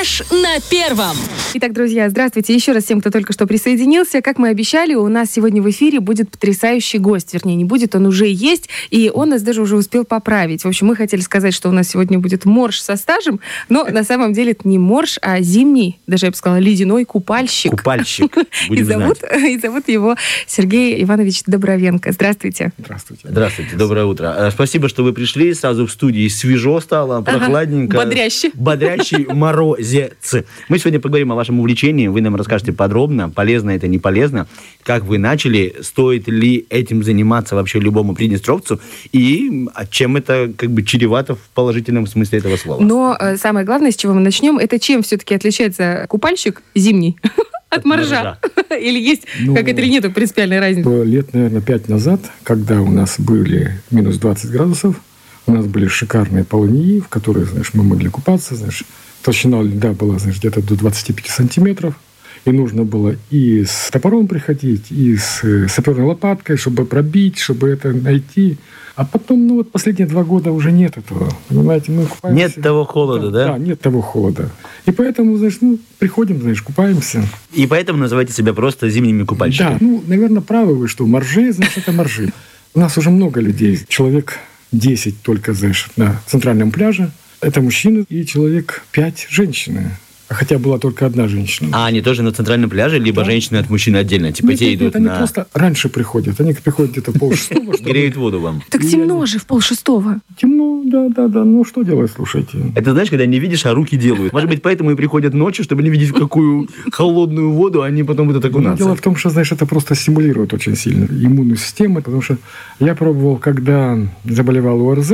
Пляж на Первом. Итак, друзья, здравствуйте еще раз всем, кто только что присоединился. Как мы обещали, у нас сегодня в эфире будет потрясающий гость. Вернее, не будет, он уже есть, и он нас даже уже успел поправить. В общем, мы хотели сказать, что у нас сегодня будет морж со стажем, но на самом деле это не морж, а зимний, даже, я бы сказала, ледяной купальщик. Купальщик. И зовут его Сергей Иванович Добровенко. Здравствуйте. Здравствуйте. Доброе утро. Спасибо, что вы пришли. Сразу в студии свежо стало, прохладненько. Бодряще. Бодрящий морозец. Мы сегодня поговорим о вашем увлечении. Вы нам расскажете подробно, полезно это, не полезно. Как вы начали, стоит ли этим заниматься вообще любому приднестровцу, и чем это как бы чревато в положительном смысле этого слова. Но самое главное, с чего мы начнем, это чем все-таки отличается купальщик зимний от моржа? Или есть какая-то, или нету принципиальной разницы? Лет, наверное, 5 назад, когда у нас были минус 20 градусов, у нас были шикарные полыньи, в которых, мы могли купаться, толщина льда была, где-то до 25 сантиметров. И нужно было и с топором приходить, и с саперной лопаткой, чтобы пробить, чтобы это найти. А потом, последние 2 года уже нет этого. Понимаете, мы купаемся. Нет того холода, да? Да, нет того холода. И поэтому, приходим, купаемся. И поэтому называете себя просто зимними купальщиками. Да, наверное, правы вы, что моржи, это моржи. У нас уже много людей. Человек 10 только, на центральном пляже. Это мужчины и человек 5 женщины. Хотя была только одна женщина. А они тоже на центральном пляже, либо женщины от мужчин отдельно? Типа те идут они просто раньше приходят. Они приходят где-то 5:30. Греют воду вам. Так темно же, 5:30. Темно, да. Ну, что делать, слушайте. Это когда не видишь, а руки делают. Может быть, поэтому и приходят ночью, чтобы не видеть, в какую холодную воду они потом будут окунаться. Дело в том, что, это просто стимулирует очень сильно иммунную систему. Потому что я пробовал, когда заболевал ОРЗ,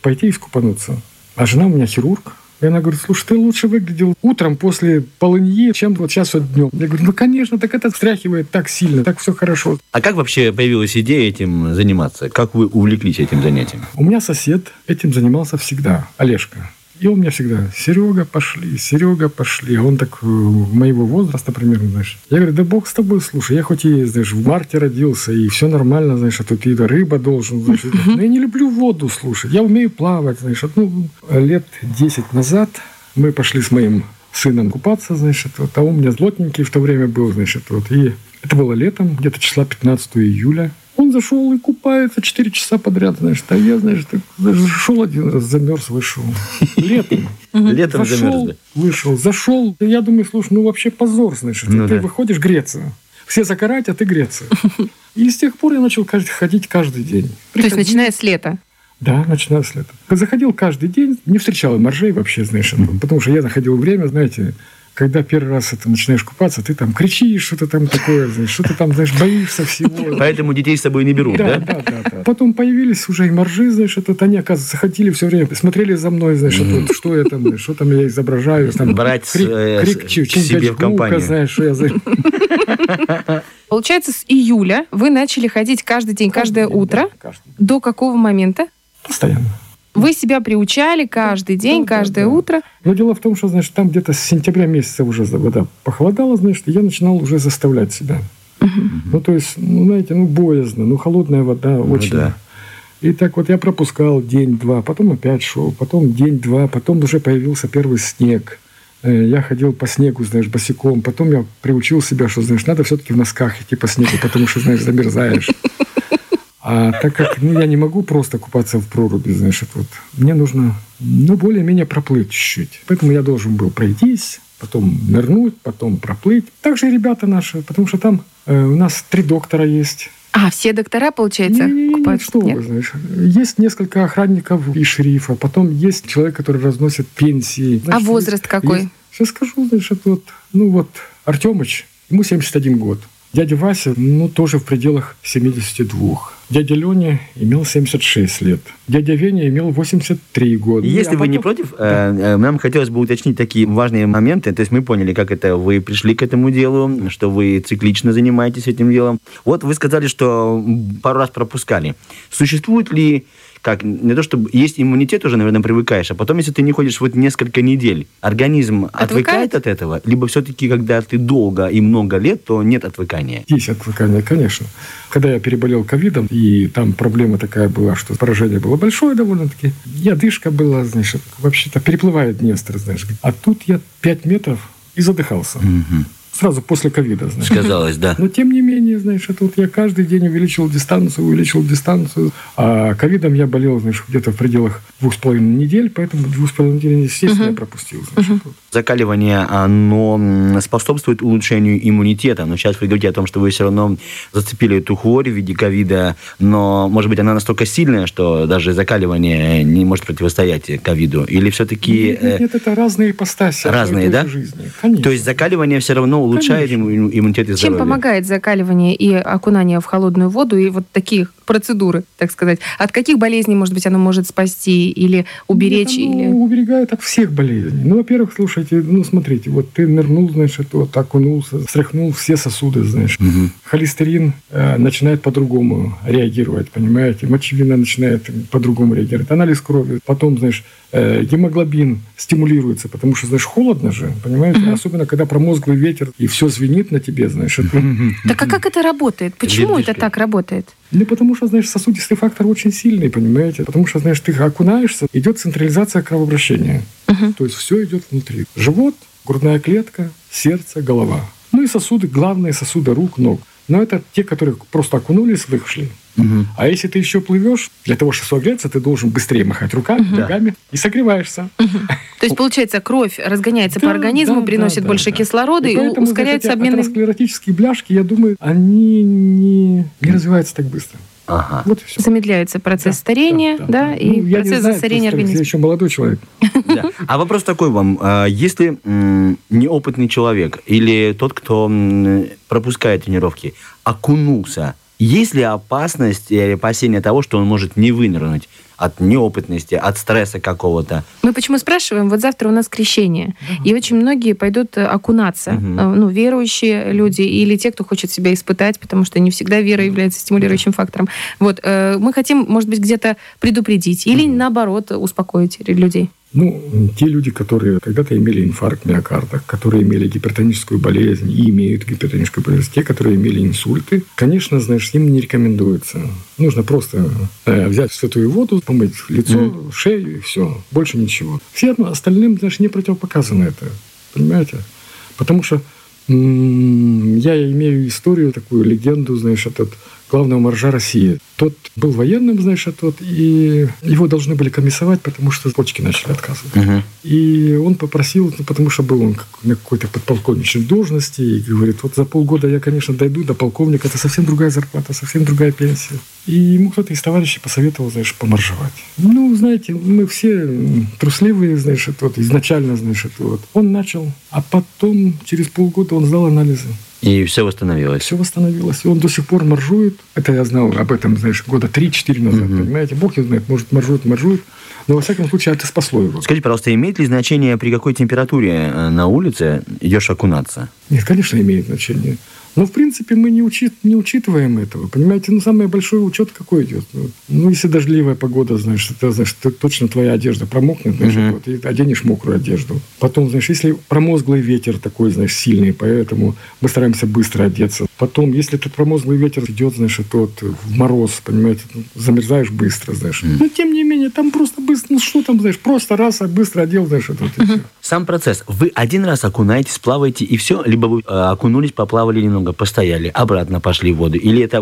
пойти искупануться. А жена у меня хирург. И она говорит: слушай, ты лучше выглядел утром после полыньи, чем сейчас днем. Я говорю, конечно, так это встряхивает так сильно, так все хорошо. А как вообще появилась идея этим заниматься? Как вы увлеклись этим занятием? У меня сосед этим занимался всегда, Олежка. И он мне всегда: Серега, пошли. А он так моего возраста примерно, Я говорю: да бог с тобой, слушай, я хоть и, в марте родился, и все нормально, а тут и рыба должен, Но я не люблю воду, слушай, я умею плавать, Лет 10 назад мы пошли с моим сыном купаться, а он у меня злотненький в то время был, И это было летом, где-то числа 15 июля. Он зашел и купается 4 часа подряд, А я, зашел один раз, замерз, вышел. Летом. Летом замерзли. Вышел, зашел. Я думаю, слушай, вообще позор, Ты выходишь греться. Все закарать, а ты греться. И с тех пор я начал ходить каждый день. То есть, начиная с лета? Да, начиная с лета. Заходил каждый день, не встречал моржей вообще, Потому что я находил время, когда первый раз начинаешь купаться, ты там кричишь, что-то там такое, что-то там, боишься всего. Поэтому детей с собой не берут, да? Да. Потом появились уже и моржи, они, оказывается, ходили все время, смотрели за мной, что я там, что там я изображаю. Брать себе в компанию. Получается, с июля вы начали ходить каждый день, каждое утро. До какого момента? Постоянно. Вы себя приучали каждый день, каждое утро. Но дело в том, что, там где-то с сентября месяца уже вода похолодала, я начинал уже заставлять себя. Боязно, холодная вода очень. Да. И так я пропускал день-два, потом опять шел, потом день-два, потом уже появился первый снег. Я ходил по снегу, босиком. Потом я приучил себя, что, надо все-таки в носках идти по снегу, потому что, замерзаешь. А так как я не могу просто купаться в проруби, мне нужно, более-менее проплыть чуть-чуть. Поэтому я должен был пройтись, потом нырнуть, потом проплыть. Так же и ребята наши, потому что там у нас 3 доктора есть. А, все доктора, получается, купаются? Есть несколько охранников и шерифа, потом есть человек, который разносит пенсии. А возраст какой? Сейчас скажу, Артёмыч, ему 71 год. Дядя Вася, тоже в пределах 72. Дядя Лёня имел 76 лет. Дядя Веня имел 83 года. Если вы не против, нам хотелось бы уточнить такие важные моменты. То есть мы поняли, как это вы пришли к этому делу, что вы циклично занимаетесь этим делом. Вы сказали, что пару раз пропускали. Существует ли как не то чтобы есть иммунитет уже, наверное, привыкаешь, а потом, если ты не ходишь вот несколько недель, организм отвыкает от этого, либо все-таки, когда ты долго и много лет, то нет отвыкания? Есть отвыкание, конечно. Когда я переболел ковидом, и там проблема такая была, что поражение было большое довольно-таки, я одышка была, значит, вообще-то переплывает Днестр, знаешь, а тут я 5 метров и задыхался. Угу. Сразу после ковида, знаешь. Сказалось, да. Но, тем не менее, знаешь, это вот я каждый день увеличил дистанцию. А ковидом я болел, знаешь, где-то в пределах 2,5 недель, поэтому 2,5 недели, естественно, я пропустил. Значит, вот. Закаливание, оно способствует улучшению иммунитета. Но сейчас вы говорите о том, что вы все равно зацепили эту хворь в виде ковида, но, может быть, она настолько сильная, что даже закаливание не может противостоять ковиду? Или все-таки... Нет, это разные ипостаси. Разные, да? Жизни. Конечно. То есть закаливание все равно улучшает иммунитет и здоровье. Чем помогает закаливание и окунание в холодную воду и вот такие процедуры, так сказать? От каких болезней, может быть, оно может спасти или уберечь? Нет, оно уберегает от всех болезней. Ну, во-первых, слушайте, ну, смотрите, вот ты нырнул, значит, вот окунулся, встряхнул все сосуды, значит. Угу. Холестерин начинает по-другому реагировать, понимаете? Мочевина начинает по-другому реагировать. Анализ крови. Потом, знаешь, гемоглобин стимулируется, потому что, знаешь, холодно же, понимаете? Угу. Особенно, когда промозглый ветер, и все звенит на тебе, знаешь. Так а как это работает? Почему это так работает? Ну, потому что, знаешь, сосудистый фактор очень сильный, понимаете? Потому что, знаешь, ты окунаешься, идет централизация кровообращения. То есть все идет внутри. Живот, грудная клетка, сердце, голова. Ну и сосуды, главные сосуды рук, ног. Но это те, которые просто окунулись, вышли. Угу. А если ты еще плывешь, для того, чтобы согреться, ты должен быстрее махать руками, ногами и согреваешься. Угу. То есть, получается, кровь разгоняется по организму, приносит больше кислорода и поэтому, ускоряется обмен... атеросклеротические бляшки, я думаю, они не развиваются так быстро. Ага. Вот и все. Замедляется процесс старения, да, и ну, процесс засорения организма. Я еще молодой человек. А вопрос такой вам. Если неопытный человек или тот, кто пропускает тренировки, окунулся, есть ли опасность или опасение того, что он может не вынырнуть от неопытности, от стресса какого-то? Мы почему спрашиваем? Вот завтра у нас крещение, и очень многие пойдут окунаться. Ну, верующие люди или те, кто хочет себя испытать, потому что не всегда вера является стимулирующим фактором. Вот, мы хотим, может быть, где-то предупредить или, наоборот, успокоить людей. Ну, те люди, которые когда-то имели инфаркт миокарда, которые имели гипертоническую болезнь и имеют гипертоническую болезнь, те, которые имели инсульты, конечно, знаешь, им не рекомендуется. Нужно просто взять святую воду, помыть лицо, шею и все. Больше ничего. Всем остальным, знаешь, не противопоказано это. Понимаете? Потому что я имею историю, такую легенду, знаешь, от главного моржа России. Тот был военным, знаешь, и его должны были комиссовать, потому что почки начали отказывать. И он попросил, ну, потому что был он на какой-то подполковничной должности, и говорит, вот за полгода я, конечно, дойду до полковника, это совсем другая зарплата, совсем другая пенсия. И ему кто-то из товарищей посоветовал, знаешь, поморжевать. Ну, знаете, мы все трусливые, знаешь, изначально, знаешь, он начал, а потом через полгода он сдал анализы. И все восстановилось. Все восстановилось. И он до сих пор моржует. Это я знал об этом, знаешь, года 3-4 назад, понимаете? Бог его знает, может, моржует. Но, во всяком случае, это спасло его. Скажите, пожалуйста, имеет ли значение, при какой температуре на улице идешь окунаться? Нет, конечно, имеет значение. Но, в принципе, мы не учитываем этого, понимаете? Ну, самый большой учет какой идет? Ну, если дождливая погода, знаешь, это, значит, точно твоя одежда промокнет, значит, ты оденешь мокрую одежду. Потом, знаешь, если промозглый ветер такой, знаешь, сильный, поэтому мы стараемся быстро одеться. Потом, если этот промозглый ветер идет, значит, в мороз, понимаете, замерзаешь быстро, знаешь. Но, тем не менее, там просто быстро, ну, что там, знаешь, просто раз, а быстро одел, знаешь, и все. Сам процесс. Вы один раз окунаетесь, плаваете, и все? Либо вы окунулись, поплавали немного, постояли, обратно пошли в воду? Или это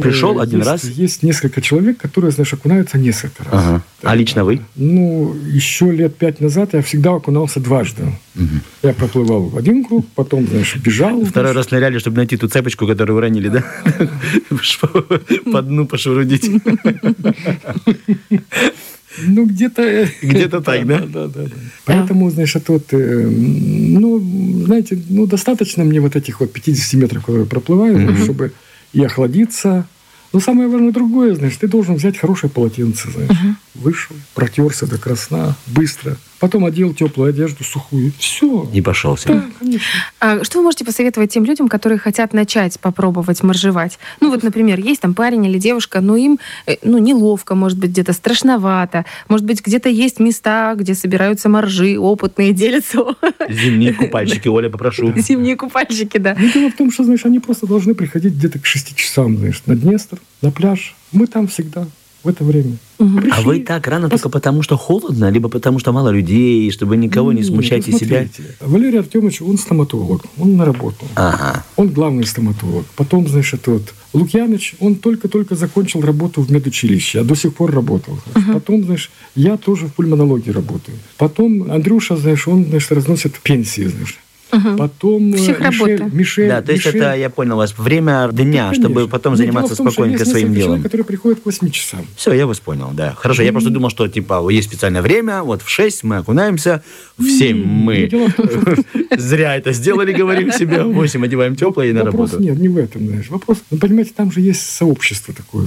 пришел один раз? Есть несколько человек, которые, знаешь, окунаются несколько раз. Ага. А лично вы? Ну, еще лет 5 назад я всегда окунался дважды. Угу. Я проплывал в один круг, потом, знаешь, бежал. Второй раз ныряли, чтобы найти ту цепочку, которую уронили, да? По дну пошурудить. Ну, где-то так, да? Да. Поэтому, знаешь, достаточно мне вот этих 50 метров, которые проплываю, чтобы и охладиться. Но самое важное другое, знаешь, ты должен взять хорошее полотенце, знаешь. Вышел, протерся до красна, быстро. Потом одел теплую одежду, сухую. Все. И пошел себе. Да, конечно. А что вы можете посоветовать тем людям, которые хотят начать попробовать моржевать? Ну, вот, например, есть там парень или девушка, но им неловко, может быть, где-то страшновато, может быть, где-то есть места, где собираются моржи, опытные делятся. Зимние купальщики, Оля, попрошу. Зимние купальщики, да. Ну, дело в том, что, знаешь, они просто должны приходить где-то к 6 часам, знаешь, на Днестр, на пляж. Мы там всегда в это время. Угу. А вы так рано только потому, что холодно, либо потому, что мало людей, чтобы никого не смущать и себя? Валерий Артемович, он стоматолог, он наработал. Ага. Он главный стоматолог. Потом, знаешь, это вот Лукьяныч, он только-только закончил работу в медучилище, а до сих пор работал. Ага. Потом, знаешь, я тоже в пульмонологии работаю. Потом Андрюша, знаешь, он, значит, разносит пенсии, знаешь. Угу. Потом Мишель. Да, то есть Мишель. Это, я понял вас, время дня, да, чтобы потом заниматься спокойненько своим делом. Человек, который приходит к 8 часам. Все, я вас понял, да. Хорошо, я просто думал, что типа есть специальное время, вот в 6 мы окунаемся, в 7 мы зря это сделали, говорим себе, в 8 одеваем теплое и на работу. Вопрос нет, не в этом, знаешь. Вопрос, ну, понимаете, там же есть сообщество такое.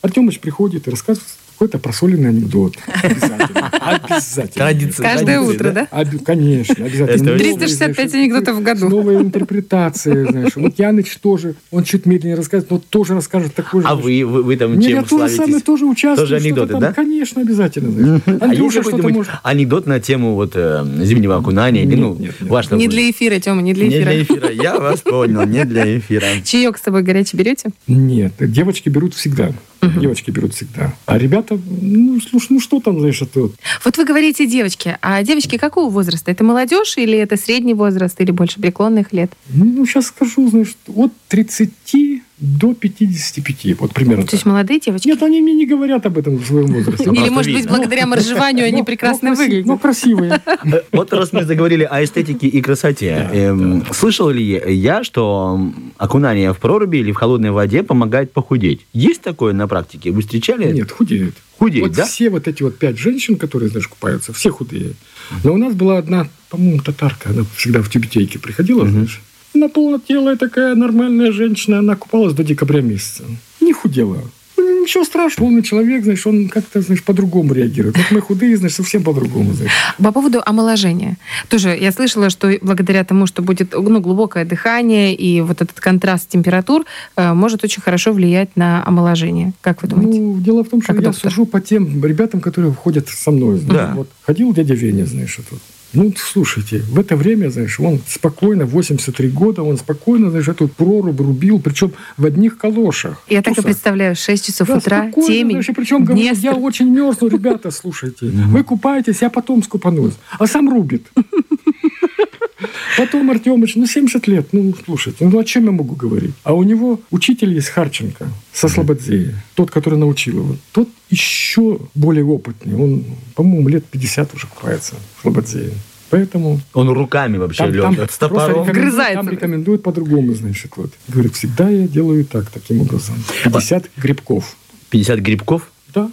Артёмыч приходит и рассказывает какой-то просоленный анекдот. Обязательно. Каждое утро, да? Конечно, обязательно. 365 анекдотов в году. Новые интерпретации, знаешь. Лукьяныч тоже, он чуть медленнее рассказывает, но тоже расскажет такой же. А вы там чем славитесь? Я тоже участвую. Тоже анекдоты, да? Конечно, обязательно. А если вы анекдот на тему вот зимнего окунания? Не для эфира, Тёма, не для эфира. Не для эфира, я вас понял, не для эфира. Чаёк с собой горячий берете? Нет, девочки берут всегда. Девочки берут всегда. А ребята, слушай, что там, знаешь, это... Вот вы говорите девочки. А девочки какого возраста? Это молодежь или это средний возраст, или больше преклонных лет? Сейчас скажу, знаешь, от 30 до 55, вот примерно. То есть молодые девочки? Нет, они мне не говорят об этом в своем возрасте. Или, может быть, благодаря моржеванию они прекрасно выглядят. Ну, красивые. Вот раз мы заговорили о эстетике и красоте. Слышал ли я, что окунание в проруби или в холодной воде помогает похудеть? Есть такое на практике? Вы встречали? Нет, худеет. Худеет, да? Все вот эти 5 женщин, которые, знаешь, купаются, все худеют. Но у нас была одна, по-моему, татарка, она всегда в тюбетейке приходила, знаешь, на полнотелая такая нормальная женщина, она купалась до декабря месяца. Не худела. Ничего страшного. Полный человек, знаешь, он как-то, знаешь, по-другому реагирует. Вот мы худые, знаешь, совсем по-другому. Знаешь. По поводу омоложения. Тоже я слышала, что благодаря тому, что будет глубокое дыхание и вот этот контраст температур может очень хорошо влиять на омоложение. Как вы думаете? Дело в том, что я сужу по тем ребятам, которые ходят со мной. Да. Вот, ходил дядя Веня, знаешь, вот. Слушайте, в это время, знаешь, он спокойно, 83 года, он спокойно, знаешь, эту прорубь рубил, причем в одних калошах. Я так и представляю, 6 часов утра, темень, Днестр. Причем говорит, я очень мерзну, ребята, слушайте, вы купаетесь, я потом скупанусь, а сам рубит. Потом Артёмыч, 70 лет, слушайте, о чем я могу говорить? А у него учитель есть Харченко со Слободзея, тот, который научил его. Тот еще более опытный, он, по-моему, лет 50 уже купается в Слободзее. Поэтому... Он руками вообще лёд, с топором. Там рекомендуют по-другому, значит. Вот. Говорит, всегда я делаю так, таким образом. 50 грибков. 50 грибков? Да.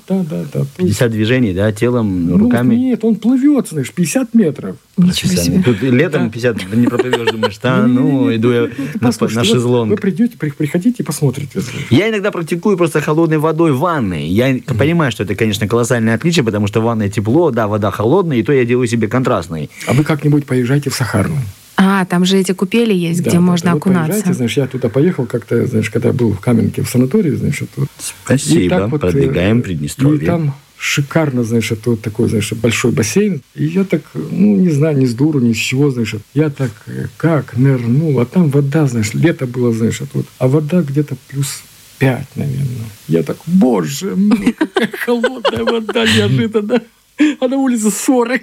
50 движений, да, телом, руками? Нет, он плывет, знаешь, 50 метров. Тут летом 50 не проплывешь, думаешь, иду я на шезлонг. Вы придете, приходите и посмотрите. Я иногда практикую просто холодной водой в ванной. Я понимаю, что это, конечно, колоссальное отличие, потому что ванная тепло, да, вода холодная, и то я делаю себе контрастный. А вы как-нибудь поезжайте в Сахару. А, там же эти купели есть, где можно окунаться. Поезжайте, знаешь, я туда поехал как-то, знаешь, когда был в Каменке, в санатории, знаешь, вот. Спасибо, продвигаем Приднестровье. И там шикарно, знаешь, это вот такой, знаешь, большой бассейн. И я так, не знаю, ни с дуру, ни с чего, знаешь, я так как нырнул, а там вода, знаешь, лето было, знаешь, вот, а вода где-то плюс 5, наверное. Я так, боже мой, какая холодная вода неожиданно. А на улице 40.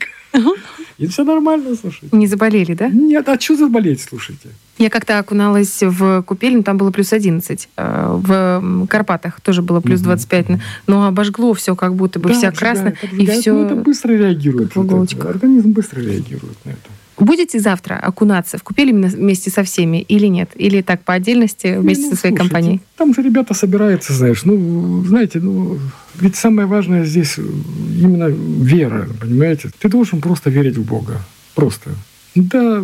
И все нормально, слушайте. Не заболели, да? Нет, а что заболеть, слушайте? Я как-то окуналась в купель, там было плюс 11. В Карпатах тоже было плюс 25. Но обожгло все, как будто бы вся красная. И все... это быстро реагирует. Организм быстро реагирует на это. Будете завтра окунаться в купели вместе со всеми или нет? Или так по отдельности вместе со своей компанией? Там же ребята собираются, знаешь. Ведь самое важное здесь именно вера, понимаете? Ты должен просто верить в Бога. Просто. Да,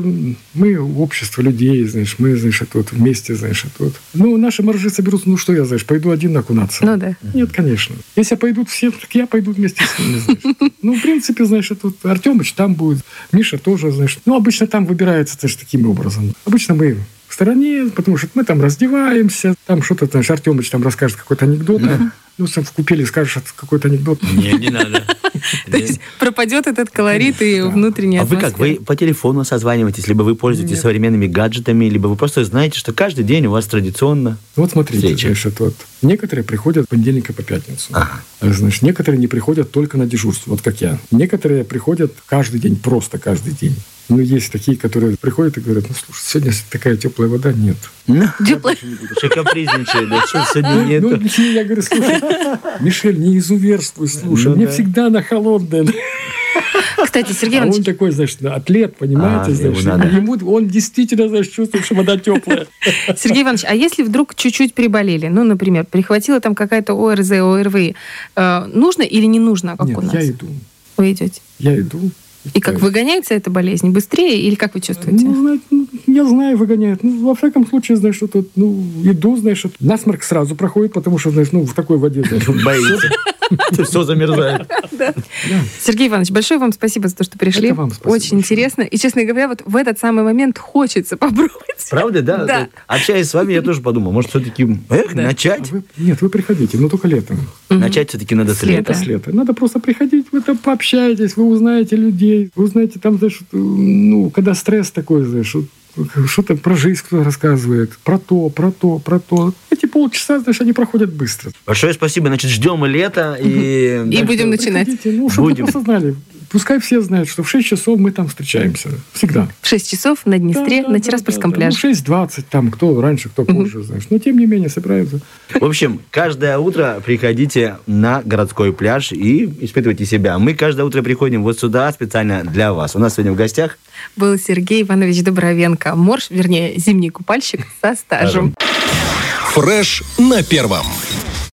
мы общество людей, знаешь, мы, знаешь, это вот вместе, знаешь, это вот. Ну, наши моржи соберутся, ну что я, знаешь, пойду один окунаться. Ну да. Нет, конечно. Если пойдут все, так я пойду вместе с ними, знаешь. Ну, в принципе, знаешь, это вот Артёмыч там будет, Миша тоже, знаешь. Ну, обычно там выбирается, знаешь, таким образом. Обычно мы в стороне, потому что мы там раздеваемся, там что-то, знаешь, Артёмыч там расскажет какой-то анекдот. Да. Ну, сам в купеле скажешь какой-то анекдот. Не, не надо. То есть пропадет этот колорит и внутренняя атмосфера. А вы как? Вы по телефону созваниваетесь, либо вы пользуетесь современными гаджетами, либо вы просто знаете, что каждый день у вас традиционно встреча. Вот смотрите, знаешь, это вот. Некоторые приходят с понедельника по пятницу. Значит, некоторые не приходят только на дежурство, вот как я. Некоторые приходят каждый день, просто каждый день. Ну, есть такие, которые приходят и говорят, ну, слушай, сегодня такая теплая вода, нет. Что капризничает, да что сегодня нету? Ну, я говорю, слушай, Мишель, не изуверствуй, слушай, мне всегда на холодное. Кстати, Сергей Иванович... он такой, значит, атлет, понимаете, значит, ему, он действительно, значит, чувствует, что вода теплая. Сергей Иванович, а если вдруг чуть-чуть приболели, ну, например, прихватила там какая-то ОРЗ, ОРВИ, нужно или не нужно окунаться? Нет, я иду. Вы идете? Я иду. И как, выгоняется эта болезнь? Быстрее или как вы чувствуете? Ну, знаете, я знаю, выгоняет. Ну, во всяком случае, знаешь, что тут, ну, иду, знаешь, что насморк сразу проходит, потому что, знаешь, ну, в такой воде, знаешь, боится. Все замерзает. Сергей Иванович, большое вам спасибо за то, что пришли. Очень интересно. И, честно говоря, вот в этот самый момент хочется попробовать. Правда, да? Общаясь с вами, я тоже подумал, может, все-таки начать? Нет, вы приходите, но только летом. Начать все-таки надо с лета. Надо просто приходить, вы там пообщаетесь, вы узнаете людей, вы узнаете там, знаешь, ну, когда стресс такой, знаешь, что-то про жизнь кто-то рассказывает, про то. Эти полчаса, знаешь, они проходят быстро. Большое спасибо. Значит, ждем и лето, и... И будем начинать. Ну, чтобы вы просто знали. Пускай все знают, что в 6 часов мы там встречаемся. Всегда. В 6 часов на Днестре, на Тираспольском пляже. Ну, 6:20, там кто раньше, кто позже, знаешь. Но, тем не менее, собираются. В общем, каждое утро приходите на городской пляж и испытывайте себя. Мы каждое утро приходим вот сюда специально для вас. У нас сегодня в гостях был Сергей Иванович Добровенко. Морж, вернее, зимний купальщик со стажем. Фреш на первом.